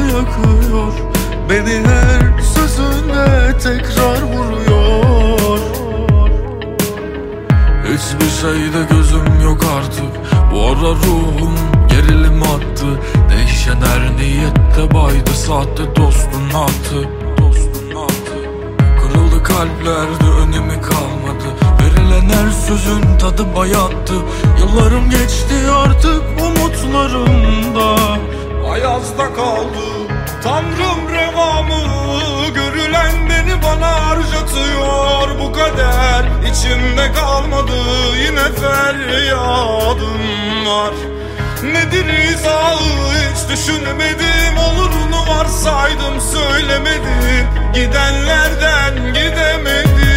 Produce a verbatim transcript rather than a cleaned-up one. yakıyor, beni her sözüne tekrar vuruyor. Hiçbir şeyde gözüm yok artık, bu ara ruhum gerilim attı. Değişen her niyette baydı, sahte dostun attı. Kırıldı kalplerde önemi kalmadı, verilen her sözün tadı bayattı. Yıllarım geçti artık umutlarımda, ayazda kaldı. Tanrım reva mı? Görülen beni bana harcatıyor bu kader. İçimde kalmadı yine feryadım var. Nedir izahı, hiç düşünmedim. Olurunu varsaydım söylemedim. Gidenlerden gidemedim.